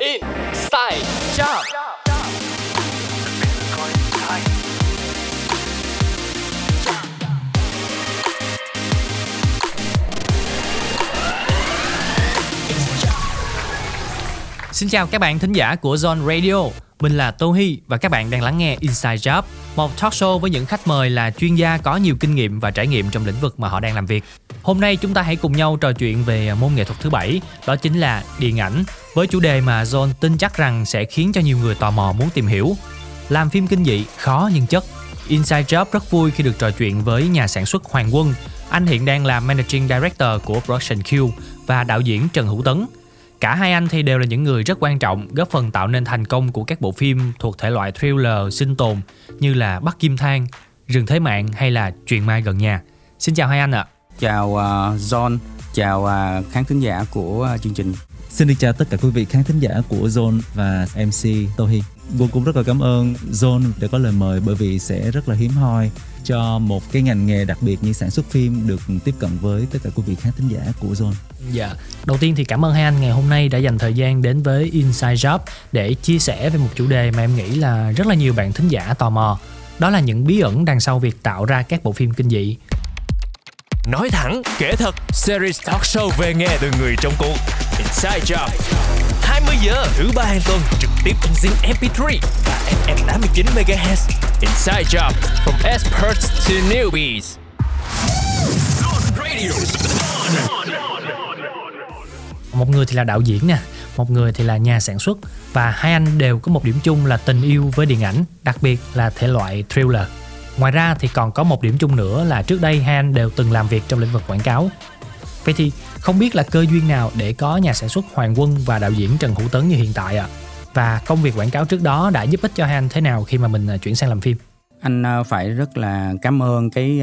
Inside Job. Xin chào các bạn thính giả của Zone Radio. Mình là Tô Hy và các bạn đang lắng nghe Inside Job, một talk show với những khách mời là chuyên gia có nhiều kinh nghiệm và trải nghiệm trong lĩnh vực mà họ đang làm việc. Hôm nay chúng ta hãy cùng nhau trò chuyện về môn nghệ thuật thứ 7, đó chính là điện ảnh, với chủ đề mà Zone tin chắc rằng sẽ khiến cho nhiều người tò mò muốn tìm hiểu. Làm phim kinh dị khó nhưng chất. Inside Job rất vui khi được trò chuyện với nhà sản xuất Hoàng Quân. Anh hiện đang là Managing Director của Production Q và đạo diễn Trần Hữu Tấn. Cả hai anh thì đều là những người rất quan trọng góp phần tạo nên thành công của các bộ phim thuộc thể loại thriller sinh tồn như là Bắc Kim Thang, Rừng Thế Mạng hay là Chuyện Mai Gần Nhà. Xin chào hai anh ạ. Chào Zone, chào khán thính giả của chương trình. Xin được chào tất cả quý vị khán thính giả của Zone và MC Tô Hy. Quân cũng rất là cảm ơn Zone để có lời mời, bởi vì sẽ rất là hiếm hoi cho một cái ngành nghề đặc biệt như sản xuất phim được tiếp cận với tất cả quý vị khán thính giả của Zone. Dạ, đầu tiên thì cảm ơn hai anh ngày hôm nay đã dành thời gian đến với Inside Job để chia sẻ về một chủ đề mà em nghĩ là rất là nhiều bạn thính giả tò mò. Đó là những bí ẩn đằng sau việc tạo ra các bộ phim kinh dị. Nói thẳng, kể thật, series talk show về nghe từ người trong cuộc. Inside Job 20 giờ thứ 3 hàng tuần trực tiếp trên Zing MP3 và FM 89 MHz. Inside Job, from experts to newbies. Một người thì là đạo diễn nè, một người thì là nhà sản xuất, và hai anh đều có một điểm chung là tình yêu với điện ảnh, đặc biệt là thể loại thriller. Ngoài ra thì còn có một điểm chung nữa là trước đây hai anh đều từng làm việc trong lĩnh vực quảng cáo. Vậy thì không biết là cơ duyên nào để có nhà sản xuất Hoàng Quân và đạo diễn Trần Hữu Tấn như hiện tại ạ? Và công việc quảng cáo trước đó đã giúp ích cho hai anh thế nào khi mà mình chuyển sang làm phim? Anh phải rất là cảm ơn cái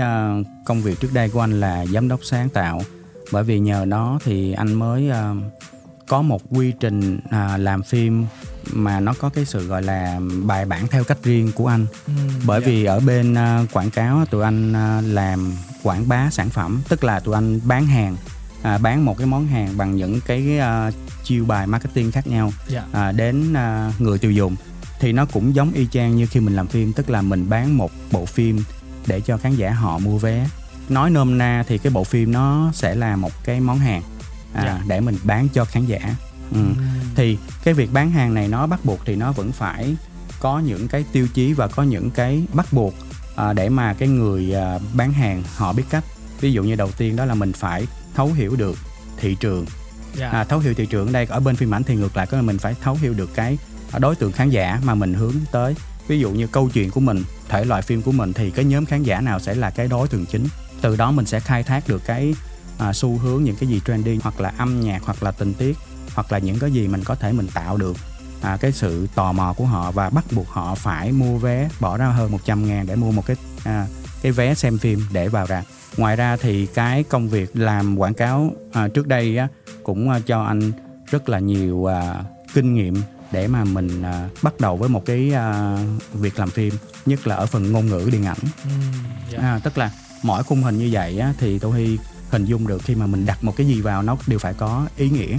công việc trước đây của anh là giám đốc sáng tạo. Bởi vì nhờ đó thì anh mới có một quy trình làm phim mà nó có cái sự gọi là bài bản theo cách riêng của anh. Bởi vì ở bên quảng cáo tụi anh làm quảng bá sản phẩm, tức là tụi anh bán hàng, bán một cái món hàng bằng những cái chiêu bài marketing khác nhau đến người tiêu dùng. Thì nó cũng giống y chang như khi mình làm phim, tức là mình bán một bộ phim để cho khán giả họ mua vé. Nói nôm na thì cái bộ phim nó sẽ là một cái món hàng để mình bán cho khán giả. Thì cái việc bán hàng này nó bắt buộc thì nó vẫn phải có những cái tiêu chí và có những cái bắt buộc để mà cái người bán hàng họ biết cách. Ví dụ như đầu tiên đó là mình phải thấu hiểu được thị trường. Thấu hiểu thị trường ở đây, ở bên phim ảnh thì ngược lại, có mình phải thấu hiểu được cái đối tượng khán giả mà mình hướng tới. Ví dụ như câu chuyện của mình, thể loại phim của mình thì cái nhóm khán giả nào sẽ là cái đối tượng chính. Từ đó mình sẽ khai thác được cái xu hướng, những cái gì trending, hoặc là âm nhạc, hoặc là tình tiết, hoặc là những cái gì mình có thể mình tạo được cái sự tò mò của họ và bắt buộc họ phải mua vé, bỏ ra hơn 100 ngàn để mua một cái vé xem phim để vào rạp. Ngoài ra thì cái công việc làm quảng cáo trước đây cũng cho anh rất là nhiều kinh nghiệm để mà mình bắt đầu với một cái việc làm phim, nhất là ở phần ngôn ngữ điện ảnh. Tức là mỗi khung hình như vậy thì Tô Hy hình dung được khi mà mình đặt một cái gì vào nó đều phải có ý nghĩa.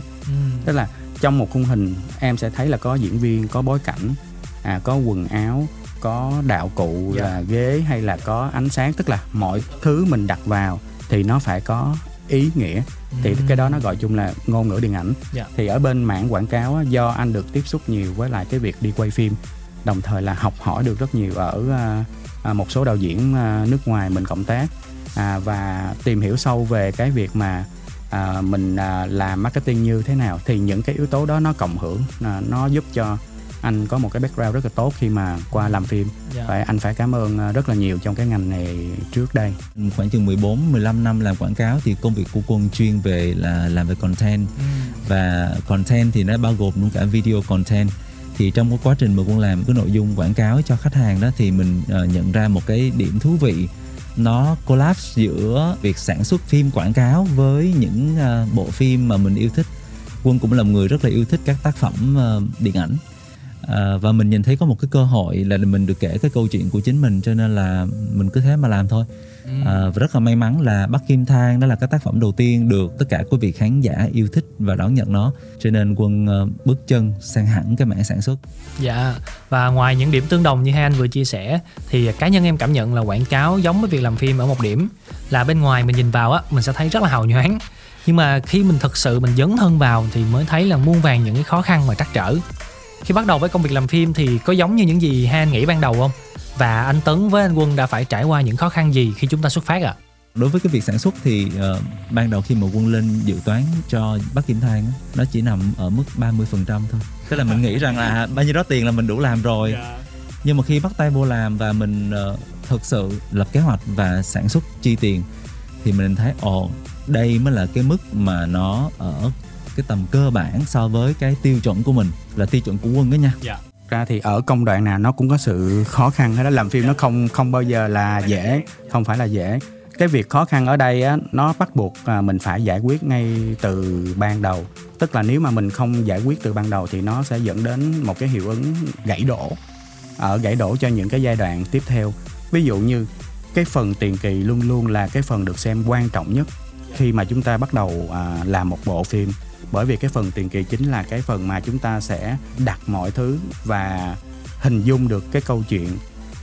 Tức là trong một khung hình em sẽ thấy là có diễn viên, có bối cảnh, có quần áo, có đạo cụ, ghế hay là có ánh sáng. Tức là mọi thứ mình đặt vào thì nó phải có ý nghĩa. Thì cái đó nó gọi chung là ngôn ngữ điện ảnh. Thì ở bên mảng quảng cáo do anh được tiếp xúc nhiều với lại cái việc đi quay phim, đồng thời là học hỏi được rất nhiều ở một số đạo diễn nước ngoài mình cộng tác, và tìm hiểu sâu về cái việc mà mình làm marketing như thế nào. Thì những cái yếu tố đó nó cộng hưởng, nó giúp cho anh có một cái background rất là tốt khi mà qua làm phim. Vậy anh phải cảm ơn rất là nhiều trong cái ngành này trước đây. Khoảng chừng 14-15 năm làm quảng cáo thì công việc của Quân chuyên về là làm về content. Và content thì nó bao gồm luôn cả video content. Thì trong cái quá trình mà Quân làm cái nội dung quảng cáo cho khách hàng đó thì mình nhận ra một cái điểm thú vị. Nó collapse giữa việc sản xuất phim quảng cáo với những bộ phim mà mình yêu thích. Quân cũng là một người rất là yêu thích các tác phẩm điện ảnh. Và mình nhìn thấy có một cái cơ hội là mình được kể cái câu chuyện của chính mình, cho nên là mình cứ thế mà làm thôi. Và rất là may mắn là Bắc Kim Thang đó là cái tác phẩm đầu tiên được tất cả quý vị khán giả yêu thích và đón nhận nó, cho nên Quân bước chân sang hẳn cái mảng sản xuất. Dạ, và ngoài những điểm tương đồng như hai anh vừa chia sẻ thì cá nhân em cảm nhận là quảng cáo giống với việc làm phim ở một điểm là bên ngoài mình nhìn vào á, mình sẽ thấy rất là hào nhoáng, nhưng mà khi mình thật sự mình dấn thân vào thì mới thấy là muôn vàn những cái khó khăn và trắc trở. Khi bắt đầu với công việc làm phim thì có giống như những gì hai anh nghĩ ban đầu không? Và anh Tấn với anh Quân đã phải trải qua những khó khăn gì khi chúng ta xuất phát ạ? Đối với cái việc sản xuất thì ban đầu khi mà Quân lên dự toán cho Bắc Kim Thang nó chỉ nằm ở mức 30% thôi. Tức là mình nghĩ rằng là bao nhiêu đó tiền là mình đủ làm rồi. Nhưng mà khi bắt tay vô làm và mình thực sự lập kế hoạch và sản xuất chi tiền thì mình thấy đây mới là cái mức mà nó ở cái tầm cơ bản so với cái tiêu chuẩn của mình, là tiêu chuẩn của Quân đó nha. Yeah. Ra thì ở công đoạn nào nó cũng có sự khó khăn hết đó. Làm phim nó không bao giờ là dễ, không phải là dễ. Cái việc khó khăn ở đây á, nó bắt buộc mình phải giải quyết ngay từ ban đầu. Tức là nếu mà mình không giải quyết từ ban đầu thì nó sẽ dẫn đến một cái hiệu ứng gãy đổ, gãy đổ cho những cái giai đoạn tiếp theo. Ví dụ như cái phần tiền kỳ luôn luôn là cái phần được xem quan trọng nhất khi mà chúng ta bắt đầu làm một bộ phim. Bởi vì cái phần tiền kỳ chính là cái phần mà chúng ta sẽ đặt mọi thứ và hình dung được cái câu chuyện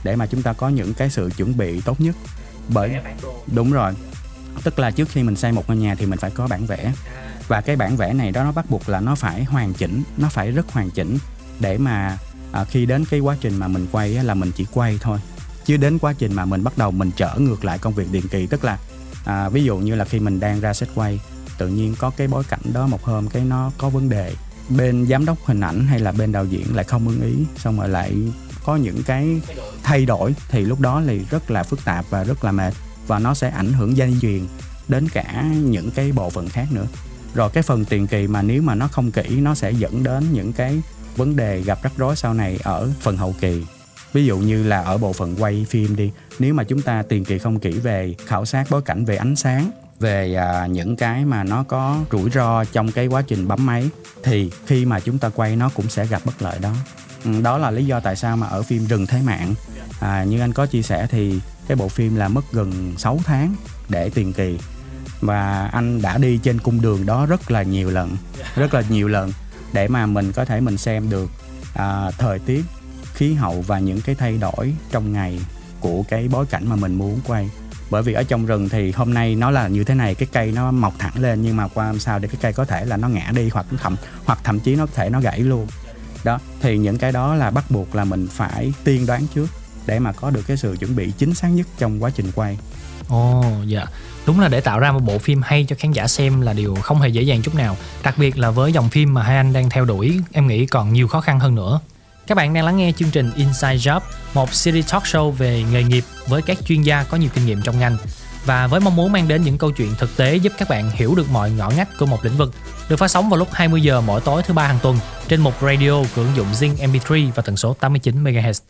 để mà chúng ta có những cái sự chuẩn bị tốt nhất. Đúng rồi. Tức là trước khi mình xây một ngôi nhà thì mình phải có bản vẽ. Và cái bản vẽ này đó nó bắt buộc là nó phải hoàn chỉnh, nó phải rất hoàn chỉnh để mà khi đến cái quá trình mà mình quay là mình chỉ quay thôi. Chứ đến quá trình mà mình bắt đầu mình trở ngược lại công việc tiền kỳ, tức là ví dụ như là khi mình đang ra set quay, tự nhiên có cái bối cảnh đó một hôm cái nó có vấn đề, bên giám đốc hình ảnh hay là bên đạo diễn lại không ưng ý, xong rồi lại có những cái thay đổi, thì lúc đó thì rất là phức tạp và rất là mệt, và nó sẽ ảnh hưởng dây chuyền đến cả những cái bộ phận khác nữa. Rồi cái phần tiền kỳ mà nếu mà nó không kỹ nó sẽ dẫn đến những cái vấn đề gặp rắc rối sau này ở phần hậu kỳ. Ví dụ như là ở bộ phận quay phim đi, nếu mà chúng ta tiền kỳ không kỹ về khảo sát bối cảnh, về ánh sáng, về những cái mà nó có rủi ro trong cái quá trình bấm máy thì khi mà chúng ta quay nó cũng sẽ gặp bất lợi đó. Đó là lý do tại sao mà ở phim Rừng Thế Mạng, như anh có chia sẻ thì cái bộ phim là mất gần 6 tháng để tiền kỳ, và anh đã đi trên cung đường đó rất là nhiều lần để mà mình có thể mình xem được thời tiết, khí hậu và những cái thay đổi trong ngày của cái bối cảnh mà mình muốn quay. Bởi vì ở trong rừng thì hôm nay nó là như thế này, cái cây nó mọc thẳng lên, nhưng mà qua làm sao để cái cây có thể là nó ngã đi hoặc thậm chí nó có thể nó gãy luôn. Đó, thì những cái đó là bắt buộc là mình phải tiên đoán trước để mà có được cái sự chuẩn bị chính xác nhất trong quá trình quay. Dạ. Đúng là để tạo ra một bộ phim hay cho khán giả xem là điều không hề dễ dàng chút nào, đặc biệt là với dòng phim mà hai anh đang theo đuổi, em nghĩ còn nhiều khó khăn hơn nữa. Các bạn đang lắng nghe chương trình Inside Job, một series talk show về nghề nghiệp với các chuyên gia có nhiều kinh nghiệm trong ngành, và với mong muốn mang đến những câu chuyện thực tế giúp các bạn hiểu được mọi ngõ ngách của một lĩnh vực, được phát sóng vào lúc 20 giờ mỗi tối thứ 3 hàng tuần trên Mục Radio của ứng dụng Zing MP3 và tần số 89 MHz.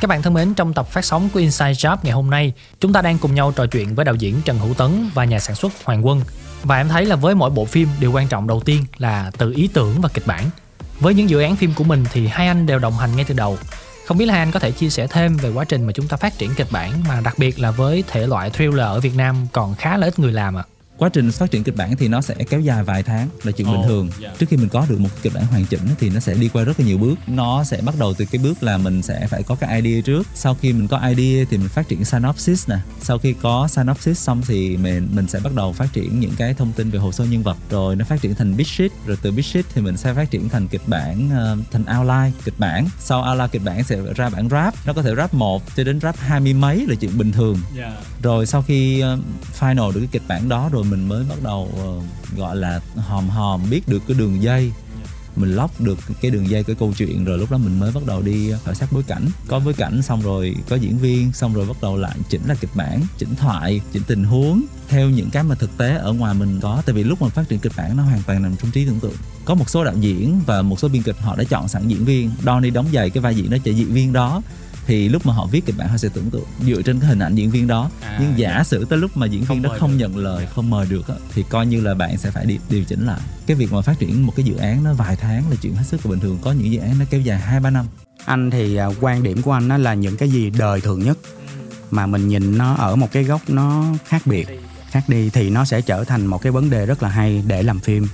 Các bạn thân mến, trong tập phát sóng của Inside Job ngày hôm nay, chúng ta đang cùng nhau trò chuyện với đạo diễn Trần Hữu Tấn và nhà sản xuất Hoàng Quân. Và em thấy là với mỗi bộ phim, điều quan trọng đầu tiên là từ ý tưởng và kịch bản. Với những dự án phim của mình thì hai anh đều đồng hành ngay từ đầu. Không biết là hai anh có thể chia sẻ thêm về quá trình mà chúng ta phát triển kịch bản, mà đặc biệt là với thể loại thriller ở Việt Nam còn khá là ít người làm ạ. Quá trình phát triển kịch bản thì nó sẽ kéo dài vài tháng là chuyện bình thường. Trước khi mình có được một kịch bản hoàn chỉnh thì nó sẽ đi qua rất là nhiều bước. Nó sẽ bắt đầu từ cái bước là mình sẽ phải có cái idea trước. Sau khi mình có idea thì mình phát triển synopsis nè. Sau khi có synopsis xong thì mình sẽ bắt đầu phát triển những cái thông tin về hồ sơ nhân vật. Rồi nó phát triển thành bit sheet. Rồi từ bit sheet thì mình sẽ phát triển thành kịch bản, thành outline kịch bản. Sau outline kịch bản sẽ ra bản rap. Nó có thể rap 1 cho đến rap 20 mấy là chuyện bình thường. Rồi sau khi final được cái kịch bản đó rồi mình mới bắt đầu gọi là hòm biết được cái đường dây, mình lóc được cái đường dây cái câu chuyện, rồi lúc đó mình mới bắt đầu đi khảo sát bối cảnh, có bối cảnh xong rồi có diễn viên, xong rồi bắt đầu lại chỉnh là kịch bản, chỉnh thoại, chỉnh tình huống theo những cái mà thực tế ở ngoài mình có. Tại vì lúc mà phát triển kịch bản nó hoàn toàn nằm trong trí tưởng tượng. Có một số đạo diễn và một số biên kịch họ đã chọn sẵn diễn viên, Donnie đóng giày cái vai diễn đó cho diễn viên đó. thì lúc mà họ viết kịch bản họ sẽ tưởng tượng dựa trên cái hình ảnh diễn viên đó. Nhưng giả sử tới lúc mà diễn viên đó không nhận lời, không mời được thì coi như là bạn sẽ phải điều chỉnh lại. Cái việc mà phát triển một cái dự án nó vài tháng là chuyện hết sức là bình thường, có những dự án nó kéo dài 2-3 năm. Anh thì quan điểm của anh là những cái gì đời thường nhất mà mình nhìn nó ở một cái góc nó khác biệt, khác đi thì nó sẽ trở thành một cái vấn đề rất là hay để làm phim.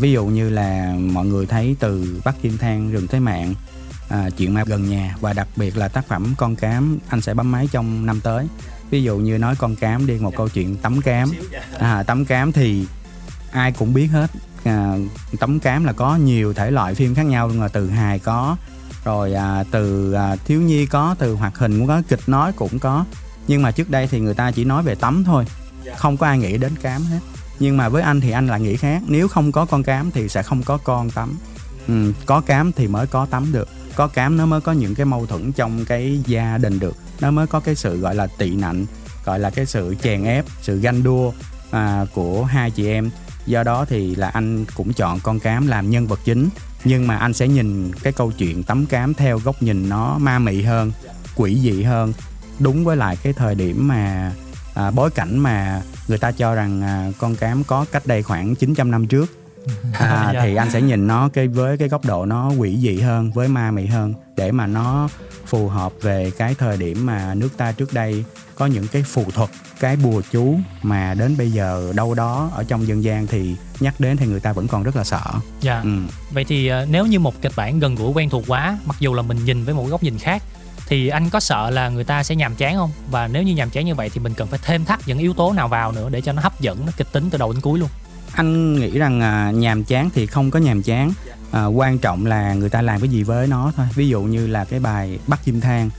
Ví dụ như là mọi người thấy từ Bắc Kim Thang, Rừng Thế Mạng, Chuyện Mai Gần Nhà và đặc biệt là tác phẩm Con Cám anh sẽ bấm máy trong năm tới. Ví dụ như nói Con Cám đi, một câu chuyện tấm cám. Tấm cám thì ai cũng biết hết. Tấm cám là có nhiều thể loại phim khác nhau luôn, là từ hài có, rồi từ thiếu nhi có, từ hoạt hình cũng có, kịch nói cũng có. Nhưng mà trước đây thì người ta chỉ nói về tấm thôi, không có ai nghĩ đến cám hết. Nhưng mà với anh thì anh lại nghĩ khác. Nếu không có con cám thì sẽ không có con tắm. Có cám thì mới có tắm được. Có cám nó mới có những cái mâu thuẫn trong cái gia đình được. Nó mới có cái sự gọi là tị nạnh, gọi là cái sự chèn ép, sự ganh đua của hai chị em. Do đó thì là anh cũng chọn con cám làm nhân vật chính. Nhưng mà anh sẽ nhìn cái câu chuyện tắm cám theo góc nhìn nó ma mị hơn, quỷ dị hơn, đúng với lại cái thời điểm mà bối cảnh mà người ta cho rằng con cám có cách đây khoảng 900 năm trước. Thì anh sẽ nhìn nó với cái góc độ nó quỷ dị hơn, với ma mị hơn, để mà nó phù hợp về cái thời điểm mà nước ta trước đây có những cái phù thuật, cái bùa chú mà đến bây giờ đâu đó ở trong dân gian thì nhắc đến thì người ta vẫn còn rất là sợ. Vậy thì nếu như một kịch bản gần gũi quen thuộc quá, mặc dù là mình nhìn với một góc nhìn khác, thì anh có sợ là người ta sẽ nhàm chán không? Và nếu như nhàm chán như vậy thì mình cần phải thêm thắt những yếu tố nào vào nữa để cho nó hấp dẫn, nó kịch tính từ đầu đến cuối luôn? Anh nghĩ rằng nhàm chán thì không có nhàm chán, quan trọng là người ta làm cái gì với nó thôi. Ví dụ như là cái bài Bắc Kim Thang,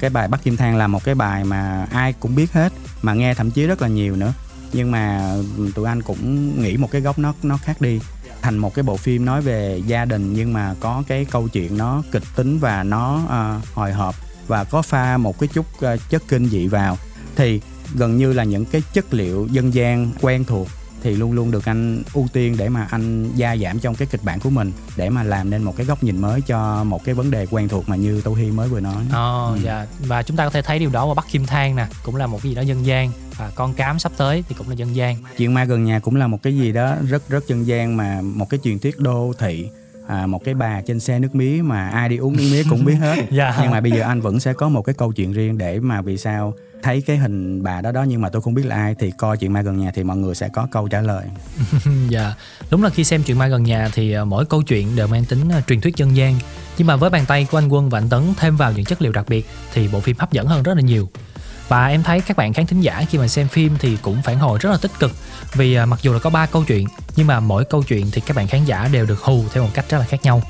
cái bài Bắc Kim Thang là một cái bài mà ai cũng biết hết, mà nghe thậm chí rất là nhiều nữa. Nhưng mà tụi anh cũng nghĩ một cái góc nó khác đi, thành một cái bộ phim nói về gia đình nhưng mà có cái câu chuyện nó kịch tính và nó hồi hộp và có pha một cái chút chất kinh dị vào. Thì gần như là những cái chất liệu dân gian quen thuộc thì luôn luôn được anh ưu tiên để mà anh gia giảm trong cái kịch bản của mình, để mà làm nên một cái góc nhìn mới cho một cái vấn đề quen thuộc mà như Tô Hy mới vừa nói. Và chúng ta có thể thấy điều đó qua Bắc Kim Thang nè, cũng là một cái gì đó dân gian, và Con Cám sắp tới thì cũng là dân gian. Chuyện Ma Gần Nhà cũng là một cái gì đó rất rất dân gian, mà một cái truyền thuyết đô thị, một cái bà trên xe nước mía mà ai đi uống nước mía cũng biết hết. Nhưng mà bây giờ anh vẫn sẽ có một cái câu chuyện riêng để mà vì sao thấy cái hình bà đó nhưng mà tôi không biết là ai, thì coi Chuyện Ma Gần Nhà thì mọi người sẽ có câu trả lời. Đúng là khi xem Chuyện Ma Gần Nhà thì mỗi câu chuyện đều mang tính truyền thuyết dân gian, nhưng mà với bàn tay của anh Quân và anh Tấn thêm vào những chất liệu đặc biệt thì bộ phim hấp dẫn hơn rất là nhiều. Và em thấy các bạn khán thính giả khi mà xem phim thì cũng phản hồi rất là tích cực, vì mặc dù là có 3 câu chuyện nhưng mà mỗi câu chuyện thì các bạn khán giả đều được hù theo một cách rất là khác nhau.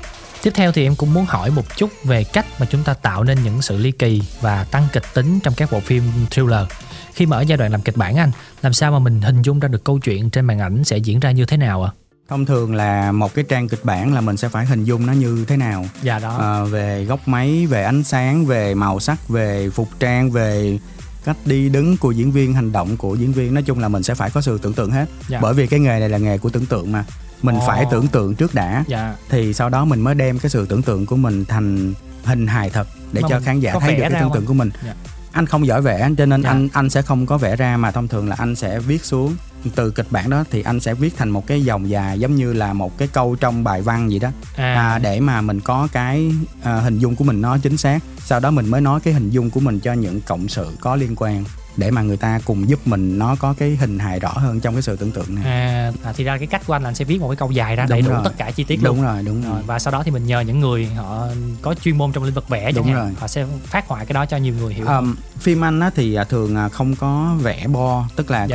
Tiếp theo thì em cũng muốn hỏi một chút về cách mà chúng ta tạo nên những sự ly kỳ và tăng kịch tính trong các bộ phim thriller. Khi mà ở giai đoạn làm kịch bản anh, làm sao mà mình hình dung ra được câu chuyện trên màn ảnh sẽ diễn ra như thế nào ạ? Thông thường là một cái trang kịch bản là mình sẽ phải hình dung nó như thế nào. Về góc máy, về ánh sáng, về màu sắc, về phục trang, về cách đi đứng của diễn viên, hành động của diễn viên. Nói chung là mình sẽ phải có sự tưởng tượng hết. Bởi vì cái nghề này là nghề của tưởng tượng mà. Mình phải tưởng tượng trước đã, thì sau đó mình mới đem cái sự tưởng tượng của mình thành hình hài thật để mà cho khán giả thấy được cái tưởng tượng của mình. Anh không giỏi vẽ cho nên anh sẽ không có vẽ ra, mà thông thường là anh sẽ viết xuống. Từ kịch bản đó thì anh sẽ viết thành một cái dòng dài, giống như là một cái câu trong bài văn gì đó, để mà mình có cái hình dung của mình nó chính xác. Sau đó mình mới nói cái hình dung của mình cho những cộng sự có liên quan, để mà người ta cùng giúp mình nó có cái hình hài rõ hơn trong cái sự tưởng tượng này. Thì ra cái cách của anh là anh sẽ viết một cái câu dài ra đầy đủ tất cả chi tiết luôn. Đúng rồi. Và sau đó thì mình nhờ những người họ có chuyên môn trong lĩnh vực vẽ chẳng hạn, họ sẽ phát họa cái đó cho nhiều người hiểu. Phim anh á thì thường không có vẽ bo, tức là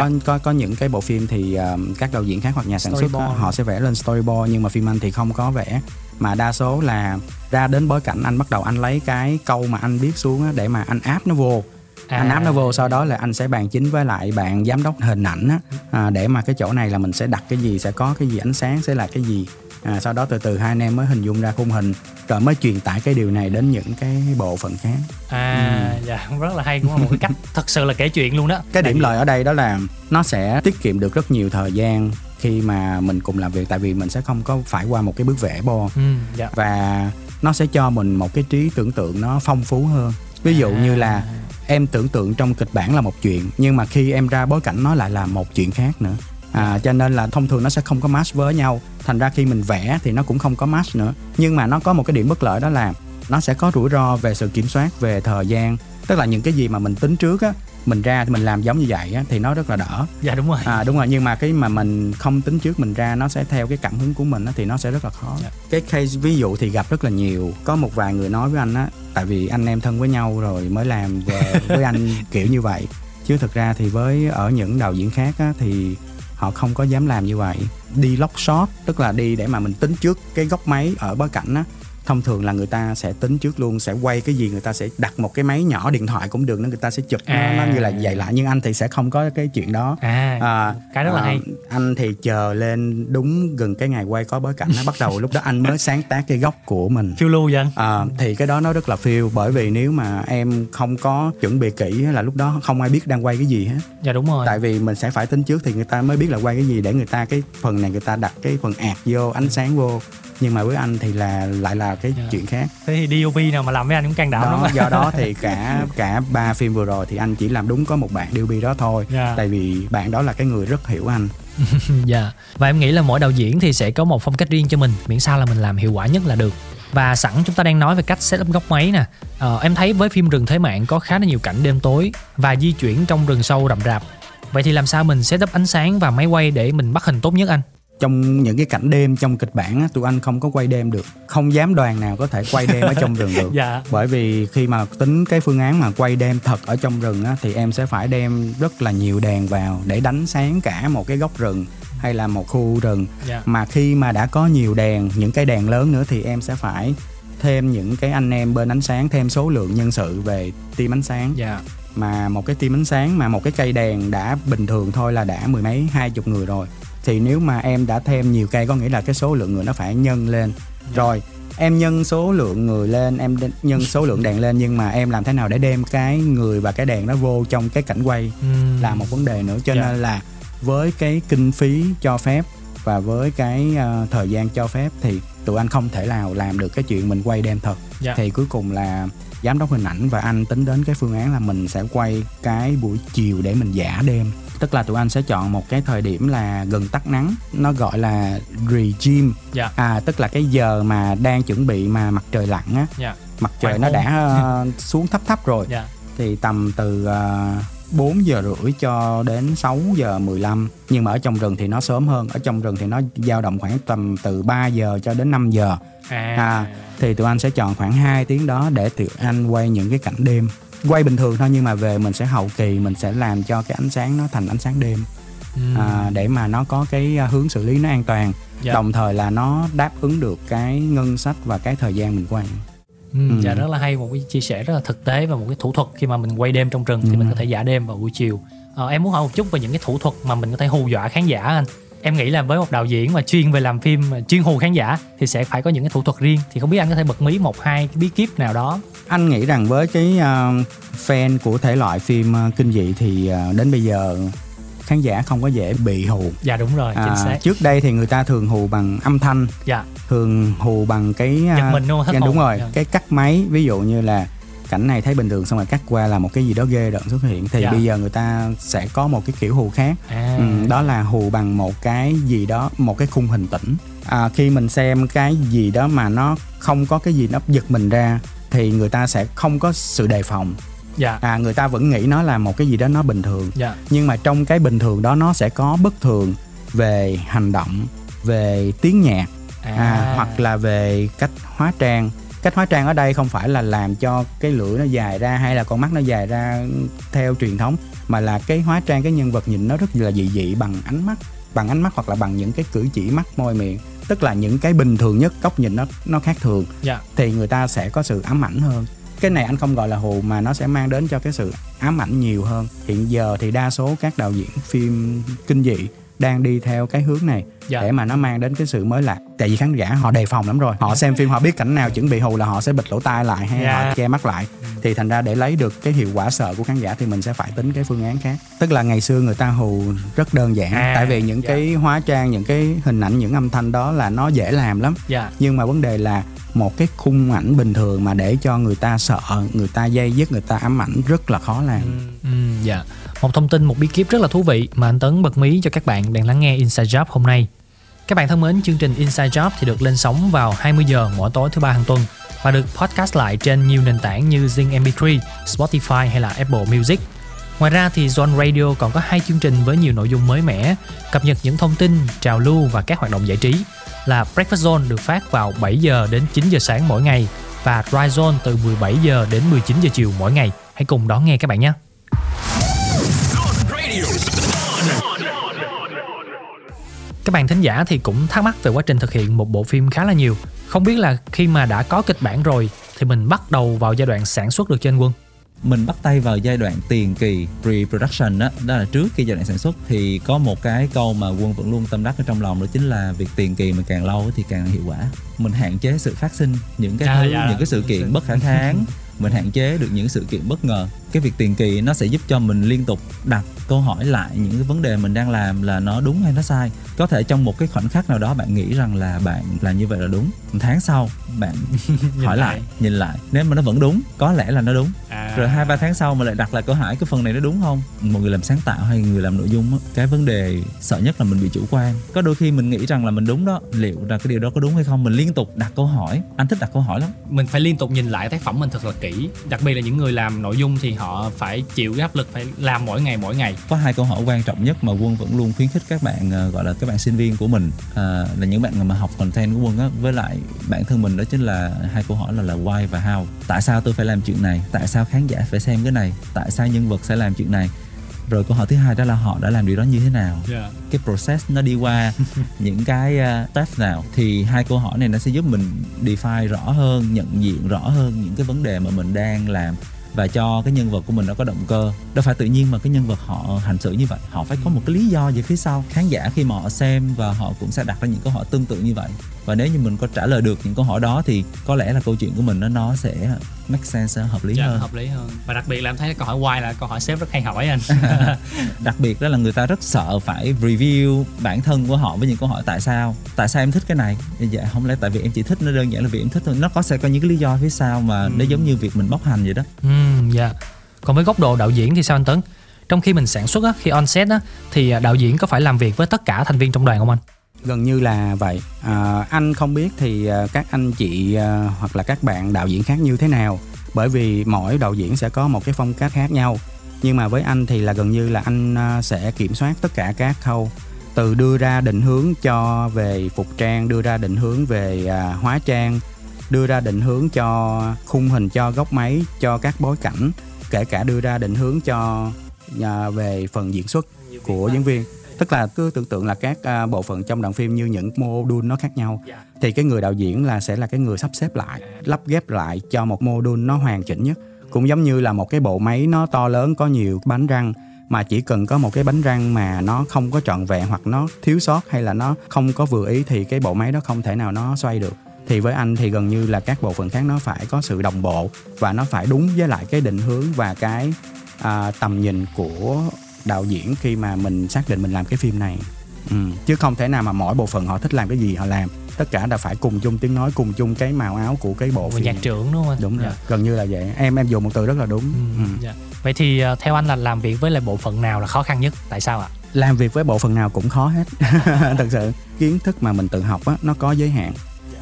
có những cái bộ phim thì các đạo diễn khác hoặc nhà sản xuất họ sẽ vẽ lên storyboard, nhưng mà phim anh thì không có vẽ, mà đa số là ra đến bối cảnh anh bắt đầu anh lấy cái câu mà anh biết xuống để mà anh áp nó vô. Anh áp nó vô, sau đó là anh sẽ bàn chính với lại bạn giám đốc hình ảnh á, để mà cái chỗ này là mình sẽ đặt cái gì, sẽ có cái gì, ánh sáng sẽ là cái gì. Sau đó từ từ hai anh em mới hình dung ra khung hình, rồi mới truyền tải cái điều này đến những cái bộ phận khác. Rất là hay, cũng là một cái cách thật sự là kể chuyện luôn đó. Cái điểm lợi ở đây đó là nó sẽ tiết kiệm được rất nhiều thời gian khi mà mình cùng làm việc, tại vì mình sẽ không có phải qua một cái bước vẽ bo. Và nó sẽ cho mình một cái trí tưởng tượng nó phong phú hơn. Ví dụ như là em tưởng tượng trong kịch bản là một chuyện, nhưng mà khi em ra bối cảnh nó lại là một chuyện khác nữa. Cho nên là thông thường nó sẽ không có match với nhau. Thành ra khi mình vẽ thì nó cũng không có match nữa. Nhưng mà nó có một cái điểm bất lợi, đó là nó sẽ có rủi ro về sự kiểm soát về thời gian. Tức là những cái gì mà mình tính trước á, mình ra thì mình làm giống như vậy á, thì nó rất là đỡ. Dạ đúng rồi. Đúng rồi, nhưng mà cái mà mình không tính trước, mình ra nó sẽ theo cái cảm hứng của mình á, thì nó sẽ rất là khó. Dạ. Cái case ví dụ thì gặp rất là nhiều. Có một vài người nói với anh á, tại vì anh em thân với nhau rồi mới làm về với anh kiểu như vậy. Chứ thực ra thì với ở những đạo diễn khác á, thì họ không có dám làm như vậy. Đi lock shot, tức là đi để mà mình tính trước cái góc máy ở bối cảnh á. Thông thường là người ta sẽ tính trước luôn, sẽ quay cái gì, người ta sẽ đặt một cái máy nhỏ, điện thoại cũng được, nên người ta sẽ chụp nó như là vậy lại. Nhưng anh thì sẽ không có cái chuyện đó. Cái rất là hay. Anh thì chờ lên đúng gần cái ngày quay có bối cảnh, nó bắt đầu lúc đó anh mới sáng tác cái góc của mình. Phiêu lưu vậy? Thì cái đó nó rất là phiêu, bởi vì nếu mà em không có chuẩn bị kỹ là lúc đó không ai biết đang quay cái gì hết. Dạ đúng rồi. Tại vì mình sẽ phải tính trước thì người ta mới biết là quay cái gì, để người ta cái phần này người ta đặt cái phần ạt vô, ánh sáng vô. Nhưng mà với anh thì là lại là cái chuyện khác. Thế thì DOP nào mà làm với anh cũng căng đảm lắm. Do đó thì cả ba phim vừa rồi thì anh chỉ làm đúng có một bạn DOP đó thôi. Tại vì bạn đó là cái người rất hiểu anh. Và em nghĩ là mỗi đạo diễn thì sẽ có một phong cách riêng cho mình, miễn sao là mình làm hiệu quả nhất là được. Và sẵn chúng ta đang nói về cách setup góc máy nè, em thấy với phim Rừng Thế Mạng có khá là nhiều cảnh đêm tối và di chuyển trong rừng sâu rậm rạp. Vậy thì làm sao mình setup ánh sáng và máy quay để mình bắt hình tốt nhất anh? Trong những cái cảnh đêm trong kịch bản á, tụi anh không có quay đêm được. Không dám đoàn nào có thể quay đêm ở trong rừng được. Bởi vì khi mà tính cái phương án mà quay đêm thật ở trong rừng á, thì em sẽ phải đem rất là nhiều đèn vào để đánh sáng cả một cái góc rừng hay là một khu rừng. Mà khi mà đã có nhiều đèn, những cái đèn lớn nữa, thì em sẽ phải thêm những cái anh em bên ánh sáng, thêm số lượng nhân sự về team ánh sáng. Mà một cái team ánh sáng mà một cái cây đèn đã bình thường thôi là đã 20 người rồi. Thì nếu mà em đã thêm nhiều cây, có nghĩa là cái số lượng người nó phải nhân lên. Rồi em nhân số lượng người lên, em nhân số lượng đèn lên, nhưng mà em làm thế nào để đem cái người và cái đèn nó vô trong cái cảnh quay là một vấn đề nữa. Cho nên là với cái kinh phí cho phép và với cái thời gian cho phép thì tụi anh không thể nào làm được cái chuyện mình quay đêm thật. Thì cuối cùng là giám đốc hình ảnh và anh tính đến cái phương án là mình sẽ quay cái buổi chiều để mình giả đêm. Tức là tụi anh sẽ chọn một cái thời điểm là gần tắt nắng, nó gọi là regime. Tức là cái giờ mà đang chuẩn bị mà mặt trời lặn á. Mặt trời nó đã xuống thấp thấp rồi. Thì tầm từ 4 giờ rưỡi cho đến 6 giờ 15. Nhưng mà ở trong rừng thì nó sớm hơn. Ở trong rừng thì nó dao động khoảng tầm từ 3 giờ cho đến 5 giờ. Thì tụi anh sẽ chọn khoảng 2 tiếng đó để tụi anh quay những cái cảnh đêm. Quay bình thường thôi, nhưng mà về mình sẽ hậu kỳ mình sẽ làm cho cái ánh sáng nó thành ánh sáng đêm. Để mà nó có cái hướng xử lý nó an toàn. Đồng thời là nó đáp ứng được cái ngân sách và cái thời gian mình quay. Dạ rất là hay, một cái chia sẻ rất là thực tế và một cái thủ thuật khi mà mình quay đêm trong rừng thì mình có thể giả đêm vào buổi chiều. Em muốn hỏi một chút về những cái thủ thuật mà mình có thể hù dọa khán giả anh. Em nghĩ là với một đạo diễn mà chuyên về làm phim, chuyên hù khán giả thì sẽ phải có những cái thủ thuật riêng. Thì không biết anh có thể bật mí 1-2 cái bí kíp nào đó? Anh nghĩ rằng với cái fan của thể loại phim kinh dị thì đến bây giờ khán giả không có dễ bị hù. Dạ đúng rồi, chính xác. Trước đây thì người ta thường hù bằng âm thanh, thường hù bằng cái giật mình luôn, hết hồn. Đúng rồi, cái cắt máy, ví dụ như là cảnh này thấy bình thường xong rồi cắt qua là một cái gì đó ghê đợn xuất hiện. Thì bây giờ người ta sẽ có một cái kiểu hù khác. Đó là hù bằng một cái gì đó, một cái khung hình tĩnh. Khi mình xem cái gì đó mà nó không có cái gì nó giật mình ra thì người ta sẽ không có sự đề phòng. Người ta vẫn nghĩ nó là một cái gì đó nó bình thường. Nhưng mà trong cái bình thường đó nó sẽ có bất thường về hành động, về tiếng nhạc, hoặc là về cách hóa trang. Cách hóa trang ở đây không phải là làm cho cái lưỡi nó dài ra hay là con mắt nó dài ra theo truyền thống, mà là cái hóa trang cái nhân vật nhìn nó rất là dị dị bằng ánh mắt, hoặc là bằng những cái cử chỉ mắt môi miệng. Tức là những cái bình thường nhất, góc nhìn nó khác thường. Thì người ta sẽ có sự ám ảnh hơn. Cái này anh không gọi là hù mà nó sẽ mang đến cho cái sự ám ảnh nhiều hơn. Hiện giờ thì đa số các đạo diễn phim kinh dị đang đi theo cái hướng này để mà nó mang đến cái sự mới lạ. Tại vì khán giả họ đề phòng lắm rồi, họ xem phim họ biết cảnh nào chuẩn bị hù là họ sẽ bịt lỗ tai lại hay họ che mắt lại. Thì thành ra để lấy được cái hiệu quả sợ của khán giả thì mình sẽ phải tính cái phương án khác. Tức là ngày xưa người ta hù rất đơn giản, tại vì những cái hóa trang, những cái hình ảnh, những âm thanh đó là nó dễ làm lắm. Nhưng mà vấn đề là một cái khung ảnh bình thường mà để cho người ta sợ, người ta dây dứt, người ta ám ảnh rất là khó làm. Một thông tin, một bí kíp rất là thú vị mà anh Tấn bật mí cho các bạn đang lắng nghe Inside Job hôm nay. Các bạn thân mến, chương trình Inside Job thì được lên sóng vào 20 giờ mỗi tối thứ ba hàng tuần và được podcast lại trên nhiều nền tảng như Zing MP3, Spotify hay là Apple Music. Ngoài ra thì Zone Radio còn có 2 chương trình với nhiều nội dung mới mẻ, cập nhật những thông tin, trào lưu và các hoạt động giải trí là Breakfast Zone được phát vào 7 giờ đến 9 giờ sáng mỗi ngày và Dry Zone từ 17 giờ đến 19 giờ chiều mỗi ngày. Hãy cùng đón nghe các bạn nhé. Các bạn thính giả thì cũng thắc mắc về quá trình thực hiện một bộ phim khá là nhiều. Không biết là khi mà đã có kịch bản rồi thì mình bắt đầu vào giai đoạn sản xuất được trên Quân. Mình bắt tay vào giai đoạn tiền kỳ pre-production đó, đó là trước khi giai đoạn sản xuất. Thì có một cái câu mà Quân vẫn luôn tâm đắc ở trong lòng, đó chính là việc tiền kỳ mình càng lâu thì càng hiệu quả. Mình hạn chế sự phát sinh những cái thứ, những cái sự kiện bất khả kháng. Mình hạn chế được những sự kiện bất ngờ. Cái việc tiền kỳ nó sẽ giúp cho mình liên tục đặt câu hỏi lại những cái vấn đề mình đang làm là nó đúng hay nó sai. Có thể trong một cái khoảnh khắc nào đó bạn nghĩ rằng là bạn làm như vậy là đúng, một tháng sau bạn hỏi lại, nhìn lại, nếu mà nó vẫn đúng, có lẽ là nó đúng. Rồi 2-3 tháng sau mình lại đặt lại câu hỏi, cái phần này nó đúng không? Một người làm sáng tạo hay người làm nội dung đó, cái vấn đề sợ nhất là mình bị chủ quan. Có đôi khi mình nghĩ rằng là mình đúng đó, liệu là cái điều đó có đúng hay không? Mình liên tục đặt câu hỏi. Anh thích đặt câu hỏi lắm. Mình phải liên tục nhìn lại tác phẩm mình thật là kỹ. Đặc biệt là những người làm nội dung thì họ phải chịu cái áp lực phải làm mỗi ngày. Có 2 câu hỏi quan trọng nhất mà Quân vẫn luôn khuyến khích các bạn, gọi là các bạn sinh viên của mình, là những bạn mà học content của Quân á, với lại bản thân mình, đó chính là 2 câu hỏi là why và how. Tại sao tôi phải làm chuyện này? Tại sao khán giả phải xem cái này? Tại sao nhân vật sẽ làm chuyện này? Rồi câu hỏi thứ 2 đó là họ đã làm điều đó như thế nào? Cái process nó đi qua những cái step nào? Thì 2 câu hỏi này nó sẽ giúp mình define rõ hơn, nhận diện rõ hơn những cái vấn đề mà mình đang làm, và cho cái nhân vật của mình nó có động cơ. Đâu phải tự nhiên mà cái nhân vật họ hành xử như vậy, họ phải có một cái lý do về phía sau. Khán giả khi mà họ xem và họ cũng sẽ đặt ra những câu hỏi tương tự như vậy, và nếu như mình có trả lời được những câu hỏi đó thì có lẽ là câu chuyện của mình nó sẽ make sense, hợp lý hơn. Hợp lý hơn. Và đặc biệt là em thấy câu hỏi why là câu hỏi sếp rất hay hỏi anh. Đặc biệt đó là người ta rất sợ phải review bản thân của họ với những câu hỏi tại sao. Tại sao em thích cái này? Dạ không lẽ tại vì em chỉ thích nó đơn giản là vì em thích thôi. Nó sẽ có những cái lý do phía sau mà nó giống như việc mình bóc hành vậy đó. Còn với góc độ đạo diễn thì sao anh Tấn? Trong khi mình sản xuất á, khi on set á, thì đạo diễn có phải làm việc với tất cả thành viên trong đoàn không anh? Gần như là vậy. Anh không biết thì các anh chị hoặc là các bạn đạo diễn khác như thế nào, bởi vì mỗi đạo diễn sẽ có một cái phong cách khác nhau. Nhưng mà với anh thì là gần như là anh sẽ kiểm soát tất cả các khâu, từ đưa ra định hướng cho về phục trang, đưa ra định hướng về hóa trang, đưa ra định hướng cho khung hình, cho góc máy, cho các bối cảnh, kể cả đưa ra định hướng cho về phần diễn xuất của diễn viên. Tức là cứ tưởng tượng là các bộ phận trong đoàn phim như những module nó khác nhau, thì cái người đạo diễn là sẽ là cái người sắp xếp lại, lắp ghép lại cho một module nó hoàn chỉnh nhất. Cũng giống như là một cái bộ máy nó to lớn, có nhiều bánh răng, mà chỉ cần có một cái bánh răng mà nó không có trọn vẹn, hoặc nó thiếu sót, hay là nó không có vừa ý, thì cái bộ máy đó không thể nào nó xoay được. Thì với anh thì gần như là các bộ phận khác nó phải có sự đồng bộ, và nó phải đúng với lại cái định hướng và cái tầm nhìn của đạo diễn khi mà mình xác định mình làm cái phim này. Chứ không thể nào mà mỗi bộ phận họ thích làm cái gì họ làm. Tất cả đã phải cùng chung tiếng nói, cùng chung cái màu áo của cái bộ phim. Nhạc trưởng đúng không? Đúng rồi, gần như là vậy. Em dùng một từ rất là đúng. Vậy thì theo anh là làm việc với lại bộ phận nào là khó khăn nhất? Tại sao ạ? Làm việc với bộ phận nào cũng khó hết. Thật sự kiến thức mà mình tự học á, nó có giới hạn.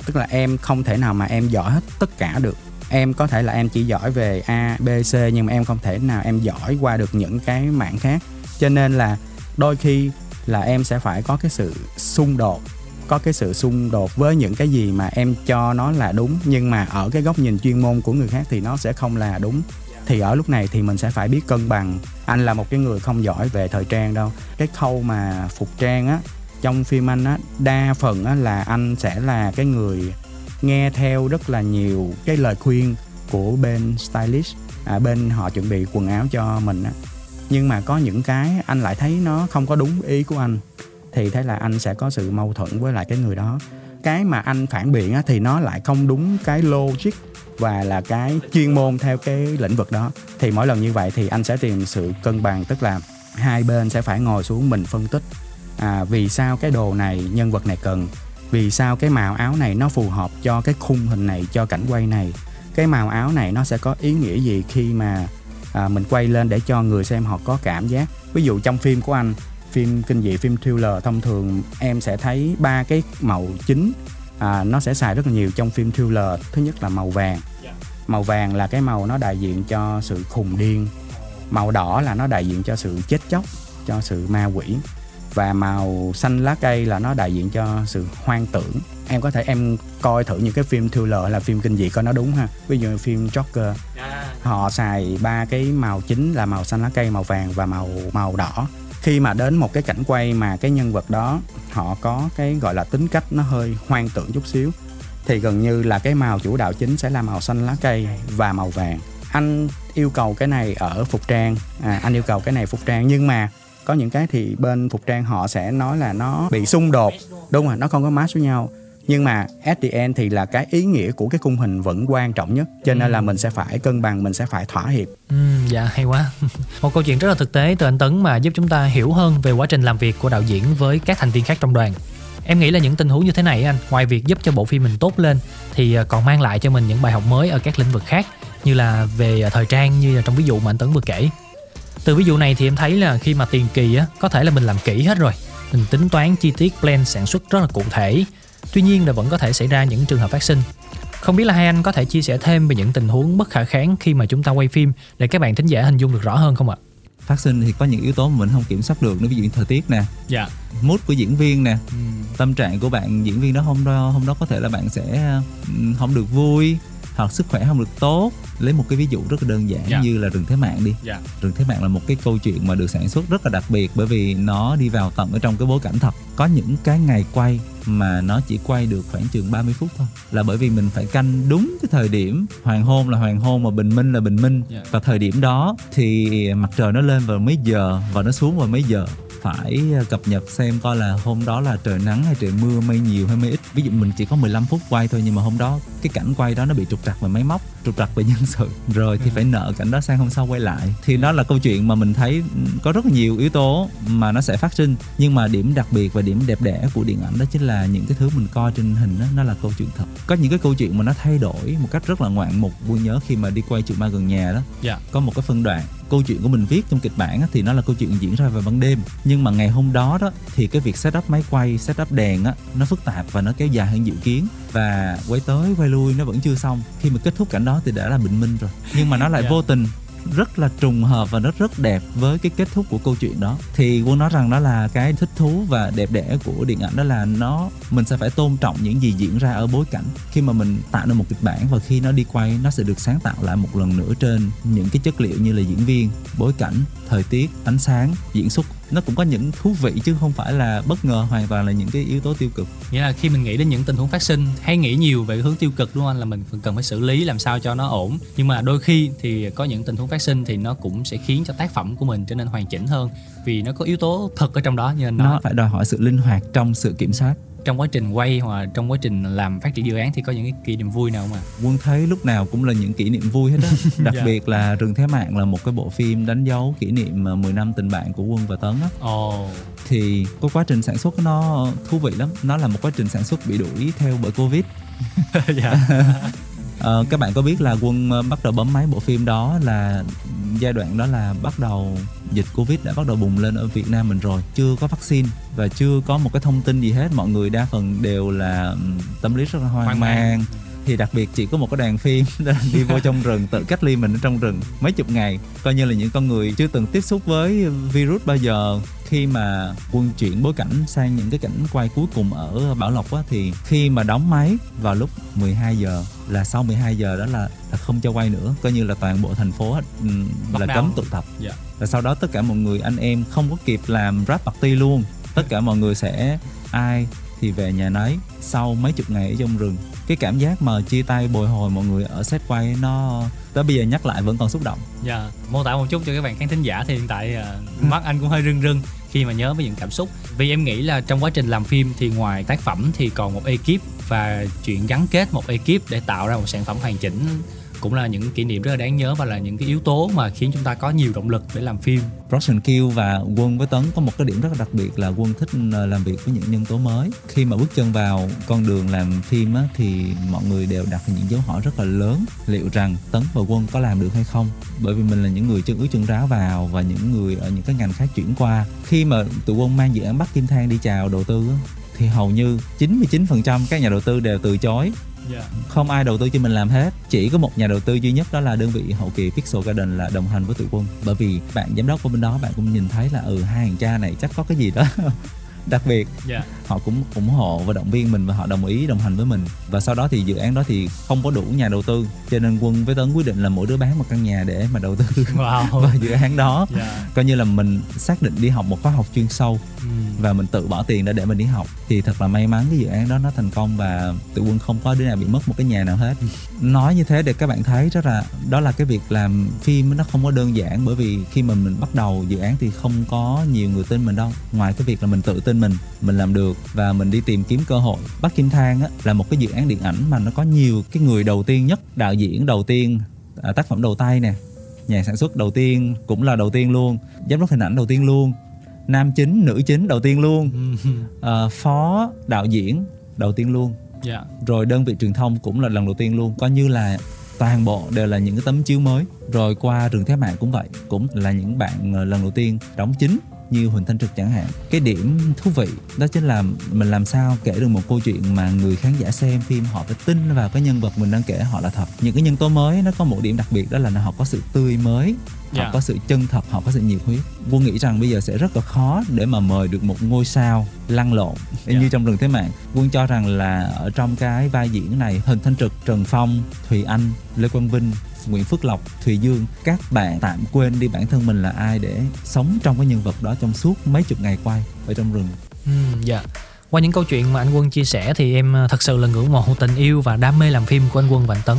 Tức là em không thể nào mà em giỏi hết tất cả được. Em có thể là em chỉ giỏi về A, B, C, nhưng mà em không thể nào em giỏi qua được những cái mảng khác. Cho nên là đôi khi là em sẽ phải có cái sự xung đột, có cái sự xung đột với những cái gì mà em cho nó là đúng, nhưng mà ở cái góc nhìn chuyên môn của người khác thì nó sẽ không là đúng. Thì ở lúc này thì mình sẽ phải biết cân bằng. Anh là một cái người không giỏi về thời trang đâu. Cái khâu mà phục trang á, trong phim anh á, đa phần á là anh sẽ là cái người nghe theo rất là nhiều cái lời khuyên của bên stylist, bên họ chuẩn bị quần áo cho mình á. Nhưng mà có những cái anh lại thấy nó không có đúng ý của anh. thì thế là anh sẽ có sự mâu thuẫn với lại cái người đó. Cái mà anh phản biện á, thì nó lại không đúng cái logic và là cái chuyên môn theo cái lĩnh vực đó. Thì mỗi lần như vậy thì anh sẽ tìm sự cân bằng, tức là hai bên sẽ phải ngồi xuống mình phân tích vì sao cái đồ này nhân vật này cần, vì sao cái màu áo này nó phù hợp cho cái khung hình này, cho cảnh quay này, cái màu áo này nó sẽ có ý nghĩa gì khi mà mình quay lên để cho người xem họ có cảm giác. Ví dụ trong phim của anh, phim kinh dị, phim thriller, thông thường em sẽ thấy ba cái màu chính nó sẽ xài rất là nhiều trong phim thriller. Thứ nhất là màu vàng. Màu vàng là cái màu nó đại diện cho sự khùng điên. Màu đỏ là nó đại diện cho sự chết chóc, cho sự ma quỷ. Và màu xanh lá cây là nó đại diện cho sự hoang tưởng. Em có thể em coi thử những cái phim thriller là phim kinh dị coi nó đúng ha. Ví dụ phim Joker, họ xài ba cái màu chính là màu xanh lá cây, màu vàng và màu đỏ. Khi mà đến một cái cảnh quay mà cái nhân vật đó họ có cái gọi là tính cách nó hơi hoang tưởng chút xíu, thì gần như là cái màu chủ đạo chính sẽ là màu xanh lá cây và màu vàng. Anh yêu cầu cái này ở phục trang, anh yêu cầu cái này phục trang, nhưng mà có những cái thì bên phục trang họ sẽ nói là nó bị xung đột, đúng rồi, nó không có match với nhau. Nhưng mà at the end thì là cái ý nghĩa của cái khung hình vẫn quan trọng nhất. Cho nên là mình sẽ phải cân bằng, mình sẽ phải thỏa hiệp. Dạ hay quá. Một câu chuyện rất là thực tế từ anh Tấn mà giúp chúng ta hiểu hơn về quá trình làm việc của đạo diễn với các thành viên khác trong đoàn. Em nghĩ là những tình huống như thế này anh, ngoài việc giúp cho bộ phim mình tốt lên thì còn mang lại cho mình những bài học mới ở các lĩnh vực khác, như là về thời trang, như là trong ví dụ mà anh Tấn vừa kể. Từ ví dụ này thì em thấy là khi mà tiền kỳ á, có thể là mình làm kỹ hết rồi, mình tính toán chi tiết, plan sản xuất rất là cụ thể. Tuy nhiên là vẫn có thể xảy ra những trường hợp phát sinh. Không biết là hai anh có thể chia sẻ thêm về những tình huống bất khả kháng khi mà chúng ta quay phim để các bạn thính giả hình dung được rõ hơn không ạ? Phát sinh thì có những yếu tố mà mình không kiểm soát được nữa, ví dụ như thời tiết nè, mood của diễn viên nè, tâm trạng của bạn diễn viên đó hôm đó có thể là bạn sẽ không được vui hoặc sức khỏe không được tốt. Lấy một cái ví dụ rất là đơn giản như là Rừng Thế Mạng đi. Rừng Thế Mạng là một cái câu chuyện mà được sản xuất rất là đặc biệt, bởi vì nó đi vào tận ở trong cái bối cảnh thật. Có những cái ngày quay mà nó chỉ quay được khoảng chừng 30 phút thôi, là bởi vì mình phải canh đúng cái thời điểm, hoàng hôn là hoàng hôn mà bình minh là bình minh. Và thời điểm đó thì mặt trời nó lên vào mấy giờ và nó xuống vào mấy giờ, phải cập nhật xem coi là hôm đó là trời nắng hay trời mưa, mây nhiều hay mây ít. Ví dụ mình chỉ có 15 phút quay thôi, nhưng mà hôm đó cái cảnh quay đó nó bị trục trặc về máy móc, trục trặc về nhân sự, rồi thì phải nợ cảnh đó sang hôm sau quay lại. Thì đó là câu chuyện mà mình thấy có rất nhiều yếu tố mà nó sẽ phát sinh. Nhưng mà điểm đặc biệt và điểm đẹp đẽ của điện ảnh đó chính là những cái thứ mình coi trên hình đó, nó là câu chuyện thật. Có những cái câu chuyện mà nó thay đổi một cách rất là ngoạn mục. Vui nhớ khi mà đi quay Chuyện Mai Gần Nhà đó, có một cái phân đoạn câu chuyện của mình viết trong kịch bản thì nó là câu chuyện diễn ra vào ban đêm, nhưng mà ngày hôm đó đó thì cái việc setup máy quay, setup đèn á, nó phức tạp và nó kéo dài hơn dự kiến, và quay tới quay lui nó vẫn chưa xong. Khi mà kết thúc cảnh đó thì đã là bình minh rồi, nhưng mà nó lại vô tình rất là trùng hợp và nó rất đẹp với cái kết thúc của câu chuyện đó. Thì Quân nói rằng đó là cái thích thú và đẹp đẽ của điện ảnh, đó là nó mình sẽ phải tôn trọng những gì diễn ra ở bối cảnh. Khi mà mình tạo nên một kịch bản và khi nó đi quay, nó sẽ được sáng tạo lại một lần nữa trên những cái chất liệu như là diễn viên, bối cảnh, thời tiết, ánh sáng, diễn xuất. Nó cũng có những thú vị chứ không phải là bất ngờ hoàn toàn là những cái yếu tố tiêu cực. Nghĩa là khi mình nghĩ đến những tình huống phát sinh, hay nghĩ nhiều về hướng tiêu cực đúng không anh, là mình cần phải xử lý làm sao cho nó ổn. Nhưng mà đôi khi thì có những tình huống phát sinh thì nó cũng sẽ khiến cho tác phẩm của mình trở nên hoàn chỉnh hơn, vì nó có yếu tố thật ở trong đó. Như anh nói, nó phải đòi hỏi sự linh hoạt trong sự kiểm soát. Trong quá trình quay hoặc trong quá trình làm phát triển dự án thì có những cái kỷ niệm vui nào không ạ? Quân thấy lúc nào cũng là những kỷ niệm vui hết á. Đặc biệt là Rừng Thế Mạng là một cái bộ phim đánh dấu kỷ niệm 10 năm tình bạn của Quân và Tấn á. Thì cái quá trình sản xuất nó thú vị lắm. Nó là một quá trình sản xuất bị đuổi theo bởi Covid. Các bạn có biết là Quân bắt đầu bấm máy bộ phim đó là giai đoạn đó là bắt đầu dịch Covid đã bắt đầu bùng lên ở Việt Nam mình rồi. Chưa có vaccine và chưa có một cái thông tin gì hết. Mọi người đa phần đều là tâm lý rất là hoang mang. Thì đặc biệt chỉ có một cái đoàn phim đi vô trong rừng, tự cách ly mình ở trong rừng mấy chục ngày, coi như là những con người chưa từng tiếp xúc với virus bao giờ. Khi mà Quân chuyển bối cảnh sang những cái cảnh quay cuối cùng ở Bảo Lộc á, thì khi mà đóng máy vào lúc 12 giờ là sau 12 giờ đó là không cho quay nữa, coi như là toàn bộ thành phố là cấm tụ tập. Và sau đó tất cả mọi người anh em không có kịp làm wrap party luôn, tất cả mọi người sẽ ai thì về nhà nấy. Sau mấy chục ngày ở trong rừng, cái cảm giác mà chia tay bồi hồi mọi người ở set quay nó tới bây giờ nhắc lại vẫn còn xúc động. Mô tả một chút cho các bạn khán thính giả thì hiện tại mắt anh cũng hơi rưng rưng khi mà nhớ với những cảm xúc. Vì em nghĩ là trong quá trình làm phim thì ngoài tác phẩm thì còn một ekip, và chuyện gắn kết một ekip để tạo ra một sản phẩm hoàn chỉnh cũng là những kỷ niệm rất là đáng nhớ, và là những cái yếu tố mà khiến chúng ta có nhiều động lực để làm phim. Production Q và Quân với Tấn có một cái điểm rất là đặc biệt là Quân thích làm việc với những nhân tố mới. Khi mà bước chân vào con đường làm phim á, thì mọi người đều đặt những dấu hỏi rất là lớn liệu rằng Tấn và Quân có làm được hay không, bởi vì mình là những người chân ướt chân ráo vào và những người ở những cái ngành khác chuyển qua. Khi mà tụi Quân mang dự án Bắc Kim Thang đi chào đầu tư á, thì hầu như 99% các nhà đầu tư đều từ chối. Yeah. Không ai đầu tư cho mình làm hết. Chỉ có một nhà đầu tư duy nhất, đó là đơn vị hậu kỳ Pixel Garden là đồng hành với tụi Quân. Bởi vì bạn giám đốc của bên đó, bạn cũng nhìn thấy là hai thằng cha này chắc có cái gì đó đặc biệt. Yeah. Họ cũng ủng hộ và động viên mình, và họ đồng ý đồng hành với mình. Và sau đó thì dự án đó thì không có đủ nhà đầu tư, cho nên Quân với Tấn quyết định là mỗi đứa bán một căn nhà để mà đầu tư vào dự án đó. Yeah. Coi như là mình xác định đi học một khóa học chuyên sâu. Và mình tự bỏ tiền để mình đi học. Thì thật là may mắn cái dự án đó nó thành công, và tụi Quân không có đứa nào bị mất một cái nhà nào hết. Nói như thế để các bạn thấy rất là, đó là cái việc làm phim nó không có đơn giản. Bởi vì khi mà mình bắt đầu dự án thì không có nhiều người tin mình đâu. Ngoài cái việc là mình tự tin mình làm được và mình đi tìm kiếm cơ hội. Bắc Kim Thang á, là một cái dự án điện ảnh mà nó có nhiều cái người đầu tiên nhất. Đạo diễn đầu tiên, tác phẩm đầu tay nè, nhà sản xuất đầu tiên cũng là đầu tiên luôn, giám đốc hình ảnh đầu tiên luôn, nam chính, nữ chính đầu tiên luôn, phó đạo diễn đầu tiên luôn, yeah. Rồi đơn vị truyền thông cũng là lần đầu tiên luôn. Coi như là toàn bộ đều là những cái tấm chiếu mới. Rồi qua Rừng Thế Mạng cũng vậy, cũng là những bạn lần đầu tiên đóng chính như Huỳnh Thanh Trực chẳng hạn. Cái điểm thú vị đó chính là mình làm sao kể được một câu chuyện mà người khán giả xem phim họ phải tin vào cái nhân vật mình đang kể họ là thật. Những cái nhân tố mới nó có một điểm đặc biệt, đó là họ có sự tươi mới, họ có sự chân thật, họ có sự nhiệt huyết. Quân nghĩ rằng bây giờ sẽ rất là khó để mà mời được một ngôi sao lăn lộn như trong Rừng Thế Mạng. Quân cho rằng là ở trong cái vai diễn này, Huỳnh Thanh Trực, Trần Phong, Thùy Anh, Lê Quân Vinh, Nguyễn Phước Lộc, Thùy Dương, các bạn tạm quên đi bản thân mình là ai để sống trong cái nhân vật đó trong suốt mấy chục ngày quay ở trong rừng. Qua những câu chuyện mà anh Quân chia sẻ thì em thật sự là ngưỡng mộ tình yêu và đam mê làm phim của anh Quân và anh Tấn.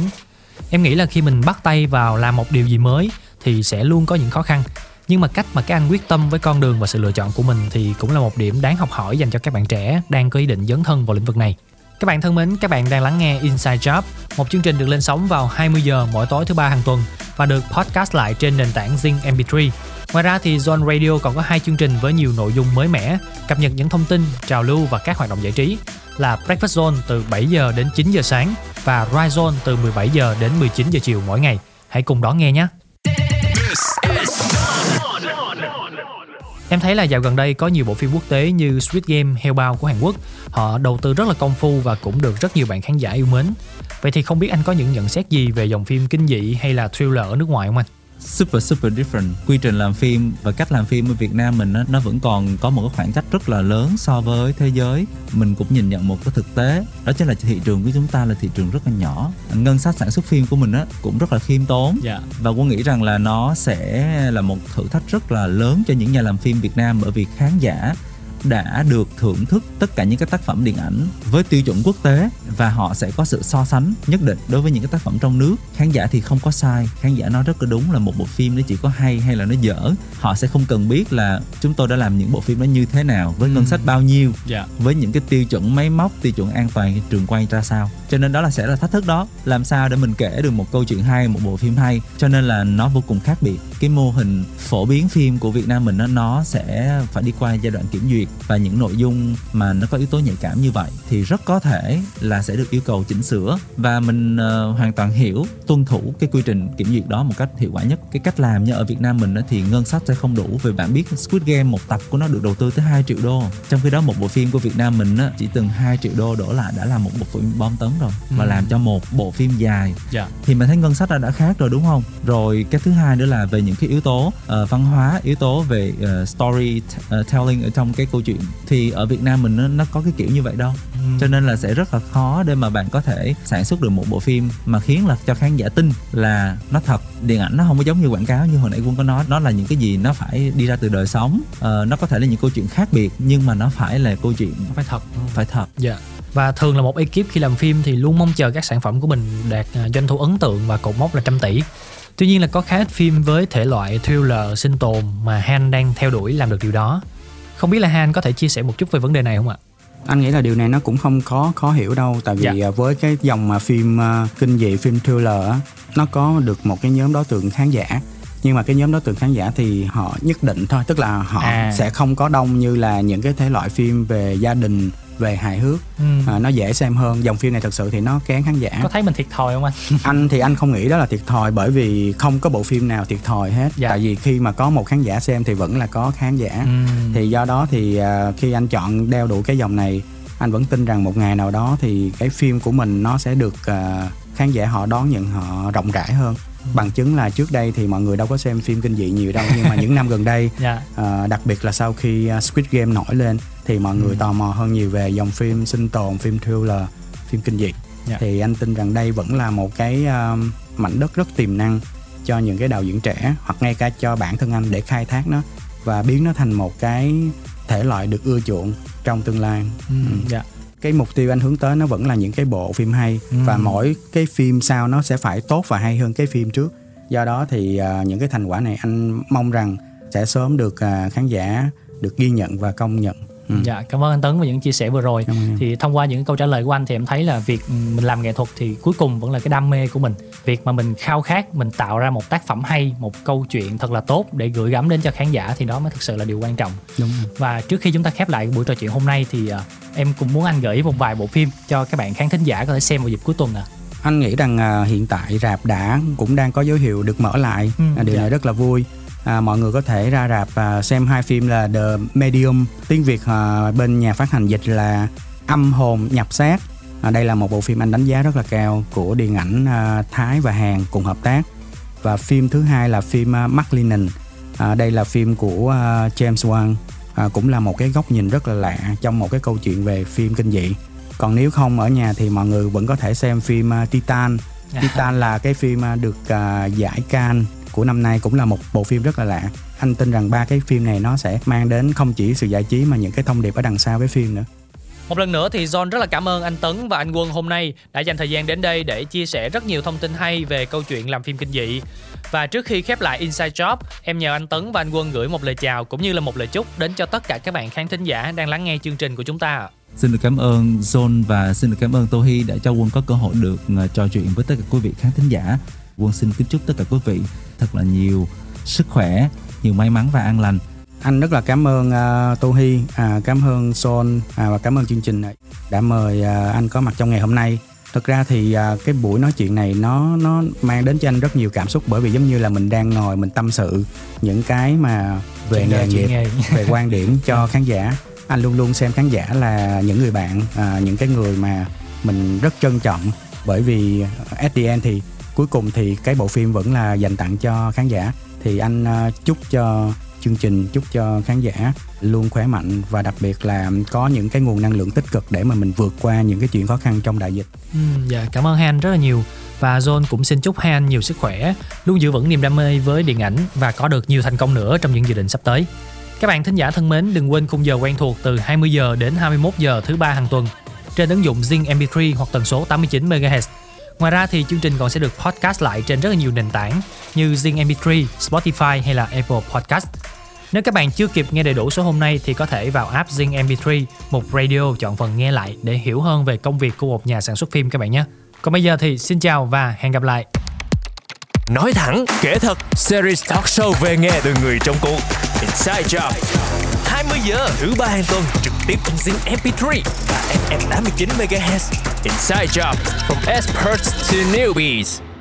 Em nghĩ là khi mình bắt tay vào làm một điều gì mới thì sẽ luôn có những khó khăn, nhưng mà cách mà các anh quyết tâm với con đường và sự lựa chọn của mình thì cũng là một điểm đáng học hỏi dành cho các bạn trẻ đang có ý định dấn thân vào lĩnh vực này. Các bạn thân mến, các bạn đang lắng nghe Inside Job, một chương trình được lên sóng vào 20 giờ mỗi tối thứ 3 hàng tuần và được podcast lại trên nền tảng Zing MP3. Ngoài ra thì Zone Radio còn có 2 chương trình với nhiều nội dung mới mẻ, cập nhật những thông tin, trào lưu và các hoạt động giải trí là Breakfast Zone từ 7 giờ đến 9 giờ sáng và Rise Zone từ 17 giờ đến 19 giờ chiều mỗi ngày. Hãy cùng đón nghe nhé. Em thấy là dạo gần đây có nhiều bộ phim quốc tế như Squid Game, Hellbound của Hàn Quốc. Họ đầu tư rất là công phu và cũng được rất nhiều bạn khán giả yêu mến. Vậy thì không biết anh có những nhận xét gì về dòng phim kinh dị hay là thriller ở nước ngoài không anh? Super different. Quy trình làm phim và cách làm phim ở Việt Nam mình nó vẫn còn có một cái khoảng cách rất là lớn so với thế giới. Mình cũng nhìn nhận một cái thực tế, đó chính là thị trường của chúng ta là thị trường rất là nhỏ. Ngân sách sản xuất phim của mình cũng rất là khiêm tốn. Và Quân nghĩ rằng là nó sẽ là một thử thách rất là lớn cho những nhà làm phim Việt Nam, bởi vì khán giả đã được thưởng thức tất cả những cái tác phẩm điện ảnh với tiêu chuẩn quốc tế và họ sẽ có sự so sánh nhất định đối với những cái tác phẩm trong nước. Khán giả thì không có sai, khán giả nói rất là đúng là một bộ phim nó chỉ có hay là nó dở. Họ sẽ không cần biết là chúng tôi đã làm những bộ phim đó như thế nào, với ngân sách bao nhiêu, với những cái tiêu chuẩn máy móc, tiêu chuẩn an toàn trường quay ra sao. Cho nên đó là sẽ là thách thức đó, làm sao để mình kể được một câu chuyện hay, một bộ phim hay. Cho nên là nó vô cùng khác biệt. Cái mô hình phổ biến phim của Việt Nam mình nó sẽ phải đi qua giai đoạn kiểm duyệt, và những nội dung mà nó có yếu tố nhạy cảm như vậy thì rất có thể là sẽ được yêu cầu chỉnh sửa, và mình hoàn toàn hiểu, tuân thủ cái quy trình kiểm duyệt đó một cách hiệu quả nhất. Cái cách làm như ở Việt Nam mình thì ngân sách sẽ không đủ. Vì bạn biết Squid Game một tập của nó được đầu tư tới 2 triệu đô, trong khi đó một bộ phim của Việt Nam mình chỉ từng 2 triệu đô đổ lại đã là một bộ phim bom tấn rồi, mà làm cho một bộ phim dài thì mình thấy ngân sách đã khác rồi, đúng không? Rồi cái thứ hai nữa là về những cái yếu tố văn hóa, yếu tố về storytelling ở trong cái câu chuyện, thì ở Việt Nam mình nó có cái kiểu như vậy đâu. Cho nên là sẽ rất là khó để mà bạn có thể sản xuất được một bộ phim mà khiến là cho khán giả tin là nó thật. Điện ảnh nó không có giống như quảng cáo như hồi nãy Quân có nói, nó là những cái gì nó phải đi ra từ đời sống. Nó có thể là những câu chuyện khác biệt, nhưng mà nó phải là câu chuyện phải thật. Và thường là một ekip khi làm phim thì luôn mong chờ các sản phẩm của mình đạt doanh thu ấn tượng và cột mốc là 100 tỷ. Tuy nhiên là có khá ít phim với thể loại thriller sinh tồn mà Han đang theo đuổi làm được điều đó. Không biết là Han có thể chia sẻ một chút về vấn đề này không ạ? Anh nghĩ là điều này nó cũng không có khó hiểu đâu. Tại vì với cái dòng mà phim kinh dị, phim thriller á, nó có được một cái nhóm đối tượng khán giả. Nhưng mà cái nhóm đối tượng khán giả thì họ nhất định thôi. Tức là họ sẽ không có đông như là những cái thể loại phim về gia đình, về hài hước. Nó dễ xem hơn. Dòng phim này thật sự thì nó kén khán giả. Có thấy mình thiệt thòi không anh? Anh thì anh không nghĩ đó là thiệt thòi, bởi vì không có bộ phim nào thiệt thòi hết. Tại vì khi mà có một khán giả xem thì vẫn là có khán giả. Thì do đó thì khi anh chọn đeo đuổi cái dòng này, anh vẫn tin rằng một ngày nào đó thì cái phim của mình nó sẽ được khán giả họ đón nhận, họ rộng rãi hơn. Bằng chứng là trước đây thì mọi người đâu có xem phim kinh dị nhiều đâu. Nhưng mà những năm gần đây đặc biệt là sau khi Squid Game nổi lên, thì mọi người tò mò hơn nhiều về dòng phim sinh tồn, phim thriller, phim kinh dị. Thì anh tin rằng đây vẫn là một cái mảnh đất rất tiềm năng cho những cái đạo diễn trẻ, hoặc ngay cả cho bản thân anh, để khai thác nó và biến nó thành một cái thể loại được ưa chuộng trong tương lai. Cái mục tiêu anh hướng tới nó vẫn là những cái bộ phim hay, và mỗi cái phim sau nó sẽ phải tốt và hay hơn cái phim trước. Do đó thì những cái thành quả này anh mong rằng sẽ sớm được khán giả được ghi nhận và công nhận. Dạ, cảm ơn anh Tấn và những chia sẻ vừa rồi. Thì thông qua những câu trả lời của anh thì em thấy là việc mình làm nghệ thuật thì cuối cùng vẫn là cái đam mê của mình. Việc mà mình khao khát, mình tạo ra một tác phẩm hay, một câu chuyện thật là tốt để gửi gắm đến cho khán giả, thì đó mới thực sự là điều quan trọng. Và trước khi chúng ta khép lại buổi trò chuyện hôm nay thì em cũng muốn anh gợi ý một vài bộ phim cho các bạn khán thính giả có thể xem vào dịp cuối tuần. Anh nghĩ rằng hiện tại rạp cũng đang có dấu hiệu được mở lại. Điều này rất là vui. Mọi người có thể ra rạp xem hai phim là The Medium, tiếng Việt bên nhà phát hành dịch là Âm hồn nhập xác. Đây là một bộ phim anh đánh giá rất là cao của điện ảnh Thái và Hàn cùng hợp tác. Và phim thứ hai là phim Mac Linen. Đây là phim của James Wan, cũng là một cái góc nhìn rất là lạ trong một cái câu chuyện về phim kinh dị. Còn nếu không ở nhà thì mọi người vẫn có thể xem phim Titan. Titan là cái phim được giải Cannes của năm nay, cũng là một bộ phim rất là lạ. Anh tin rằng ba cái phim này nó sẽ mang đến không chỉ sự giải trí mà những cái thông điệp ở đằng sau cái phim nữa. Một lần nữa thì Zone rất là cảm ơn anh Tấn và anh Quân hôm nay đã dành thời gian đến đây để chia sẻ rất nhiều thông tin hay về câu chuyện làm phim kinh dị. Và trước khi khép lại Inside Job, em nhờ anh Tấn và anh Quân gửi một lời chào cũng như là một lời chúc đến cho tất cả các bạn khán thính giả đang lắng nghe chương trình của chúng ta. Xin được cảm ơn Zone và xin được cảm ơn Tô Hy đã cho Quân có cơ hội được trò chuyện với tất cả quý vị khán thính giả. Quân xin kính chúc tất cả quý vị thật là nhiều sức khỏe, nhiều may mắn và an lành. Anh rất là cảm ơn Tô Hy, cảm ơn Zone và cảm ơn chương trình này đã mời anh có mặt trong ngày hôm nay. Thực ra thì cái buổi nói chuyện này nó mang đến cho anh rất nhiều cảm xúc, bởi vì giống như là mình đang ngồi mình tâm sự những cái mà về nghề nghiệp, về quan điểm cho khán giả. Anh luôn luôn xem khán giả là những người bạn, những cái người mà mình rất trân trọng, bởi vì at the end thì cuối cùng thì cái bộ phim vẫn là dành tặng cho khán giả. Thì anh chúc cho chương trình, chúc cho khán giả luôn khỏe mạnh và đặc biệt là có những cái nguồn năng lượng tích cực để mà mình vượt qua những cái chuyện khó khăn trong đại dịch. Dạ, cảm ơn Han rất là nhiều. Và Zone cũng xin chúc Han nhiều sức khỏe, luôn giữ vững niềm đam mê với điện ảnh và có được nhiều thành công nữa trong những dự định sắp tới. Các bạn thính giả thân mến, đừng quên khung giờ quen thuộc từ 20 giờ đến 21 giờ thứ ba hàng tuần trên ứng dụng Zing MP3 hoặc tần số 89 MHz. Ngoài ra thì chương trình còn sẽ được podcast lại trên rất là nhiều nền tảng như Zing MP3, Spotify hay là Apple Podcast. Nếu các bạn chưa kịp nghe đầy đủ số hôm nay thì có thể vào app Zing MP3, mục Radio, chọn phần nghe lại để hiểu hơn về công việc của một nhà sản xuất phim các bạn nhé. Còn bây giờ thì xin chào và hẹn gặp lại. Nói thẳng, kể thật, series talk show về nghe từ người trong cuộc. Inside Job, 20 giờ thứ ba hàng tuần trực tiếp trên Zing MP3 và FM 89 MHz. Inside Job, from experts to newbies.